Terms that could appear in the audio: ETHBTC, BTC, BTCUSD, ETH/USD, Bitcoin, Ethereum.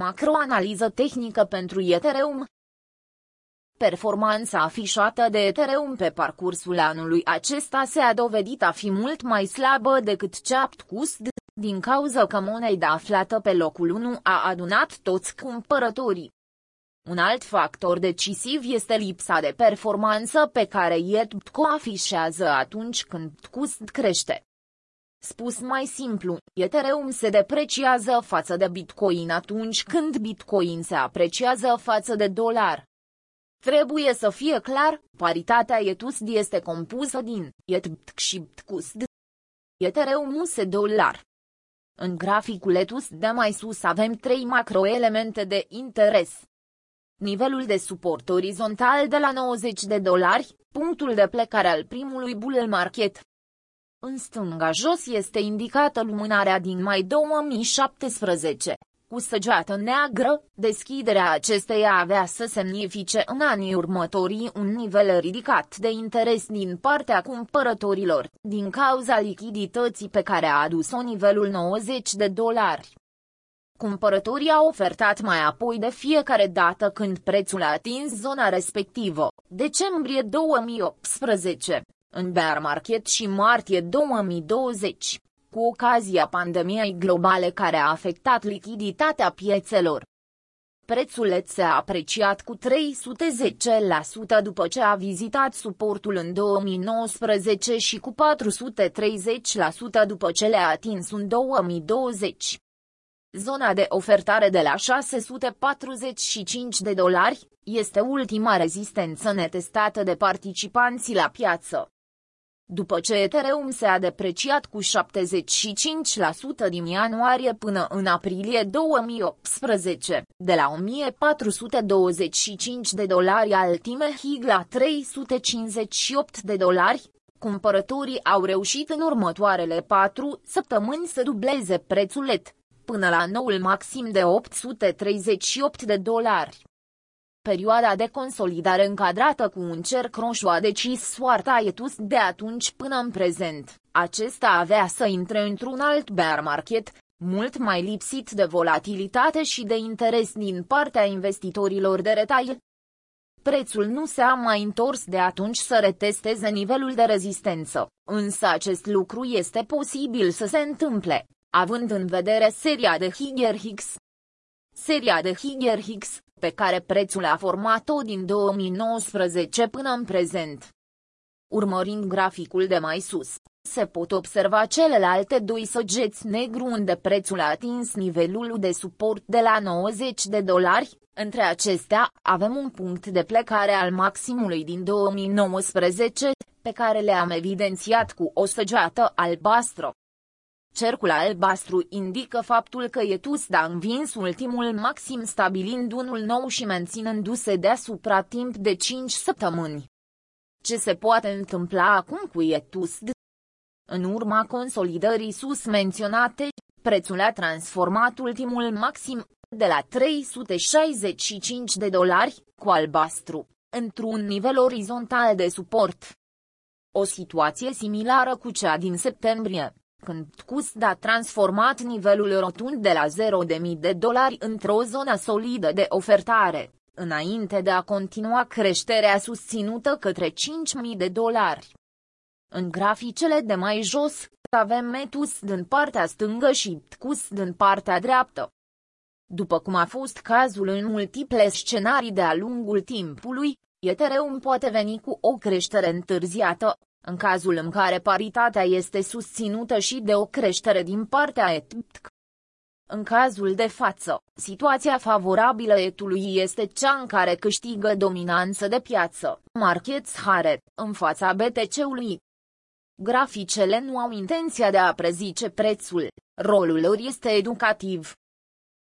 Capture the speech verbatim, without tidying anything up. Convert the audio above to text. Macroanaliză tehnică pentru Ethereum. Performanța afișată de Ethereum pe parcursul anului acesta s-a dovedit a fi mult mai slabă decât cea E T H/U S D, din cauza că moneda aflată pe locul unu a adunat toți cumpărătorii. Un alt factor decisiv este lipsa de performanță pe care E T H B T C afișează atunci când B T C U S D crește. Spus mai simplu, Ethereum se depreciază față de Bitcoin atunci când Bitcoin se apreciază față de dolar. Trebuie să fie clar, paritatea E T H U S D este compusă din E T H B T C și B T C U S D. Ethereum se dolar. În graficul E T H U S D de mai sus avem trei macroelemente de interes. Nivelul de suport orizontal de la nouăzeci de dolari, punctul de plecare al primului bull market. În stânga jos este indicată lumânarea din mai două mii șaptesprezece, cu săgeată neagră, deschiderea acesteia avea să semnifice în anii următorii un nivel ridicat de interes din partea cumpărătorilor, din cauza lichidității pe care a adus-o nivelul nouăzeci de dolari. Cumpărătorii au ofertat mai apoi de fiecare dată când prețul a atins zona respectivă, decembrie două mii optsprezece. În bear market și martie două mii douăzeci, cu ocazia pandemiei globale care a afectat lichiditatea piețelor. Prețul E T H s-a apreciat cu trei sute zece la sută după ce a vizitat suportul în două mii nouăsprezece și cu patru sute treizeci la sută după ce le-a atins în două mii douăzeci. Zona de ofertare de la șase sute patruzeci și cinci de dolari este ultima rezistență netestată de participanții la piață. După ce Ethereum s-a depreciat cu șaptezeci și cinci la sută din ianuarie până în aprilie două mii optsprezece, de la o mie patru sute douăzeci și cinci de dolari ultime hig la trei sute cincizeci și opt de dolari, cumpărătorii au reușit în următoarele patru săptămâni să dubleze prețul E T H până la noul maxim de opt sute treizeci și opt de dolari. Perioada de consolidare încadrată cu un cerc roșu a decis soarta E T H de atunci până în prezent. Acesta avea să intre într-un alt bear market, mult mai lipsit de volatilitate și de interes din partea investitorilor de retail. Prețul nu s-a mai întors de atunci să retesteze nivelul de rezistență, însă acest lucru este posibil să se întâmple, având în vedere seria de higher highs. Seria de higher highs, pe care prețul a format-o din două mii nouăsprezece până în prezent. Urmărind graficul de mai sus, se pot observa celelalte doi săgeți negru unde prețul a atins nivelul de suport de la nouăzeci de dolari, între acestea avem un punct de plecare al maximului din două mii nouăsprezece, pe care le-am evidențiat cu o săgeată albastră. Cercul albastru indică faptul că E T H U S D a învins ultimul maxim stabilind unul nou și menținându-se deasupra timp de cinci săptămâni. Ce se poate întâmpla acum cu E T H U S D? În urma consolidării sus menționate, prețul a transformat ultimul maxim, de la trei sute șaizeci și cinci de dolari, cu albastru, într-un nivel orizontal de suport. O situație similară cu cea din septembrie, când B T C U S D a transformat nivelul rotund de la zero de mii de dolari într-o zonă solidă de ofertare, înainte de a continua creșterea susținută către cinci mii de dolari. În graficele de mai jos, avem E T H U S D din partea stângă și B T C U S D din partea dreaptă. După cum a fost cazul în multiple scenarii de-a lungul timpului, Ethereum poate veni cu o creștere întârziată, în cazul în care paritatea este susținută și de o creștere din partea E T H B T C. În cazul de față, situația favorabilă E T H-ului este cea în care câștigă dominanță de piață, market share, în fața B T C-ului. Graficele nu au intenția de a prezice prețul, rolul lor este educativ,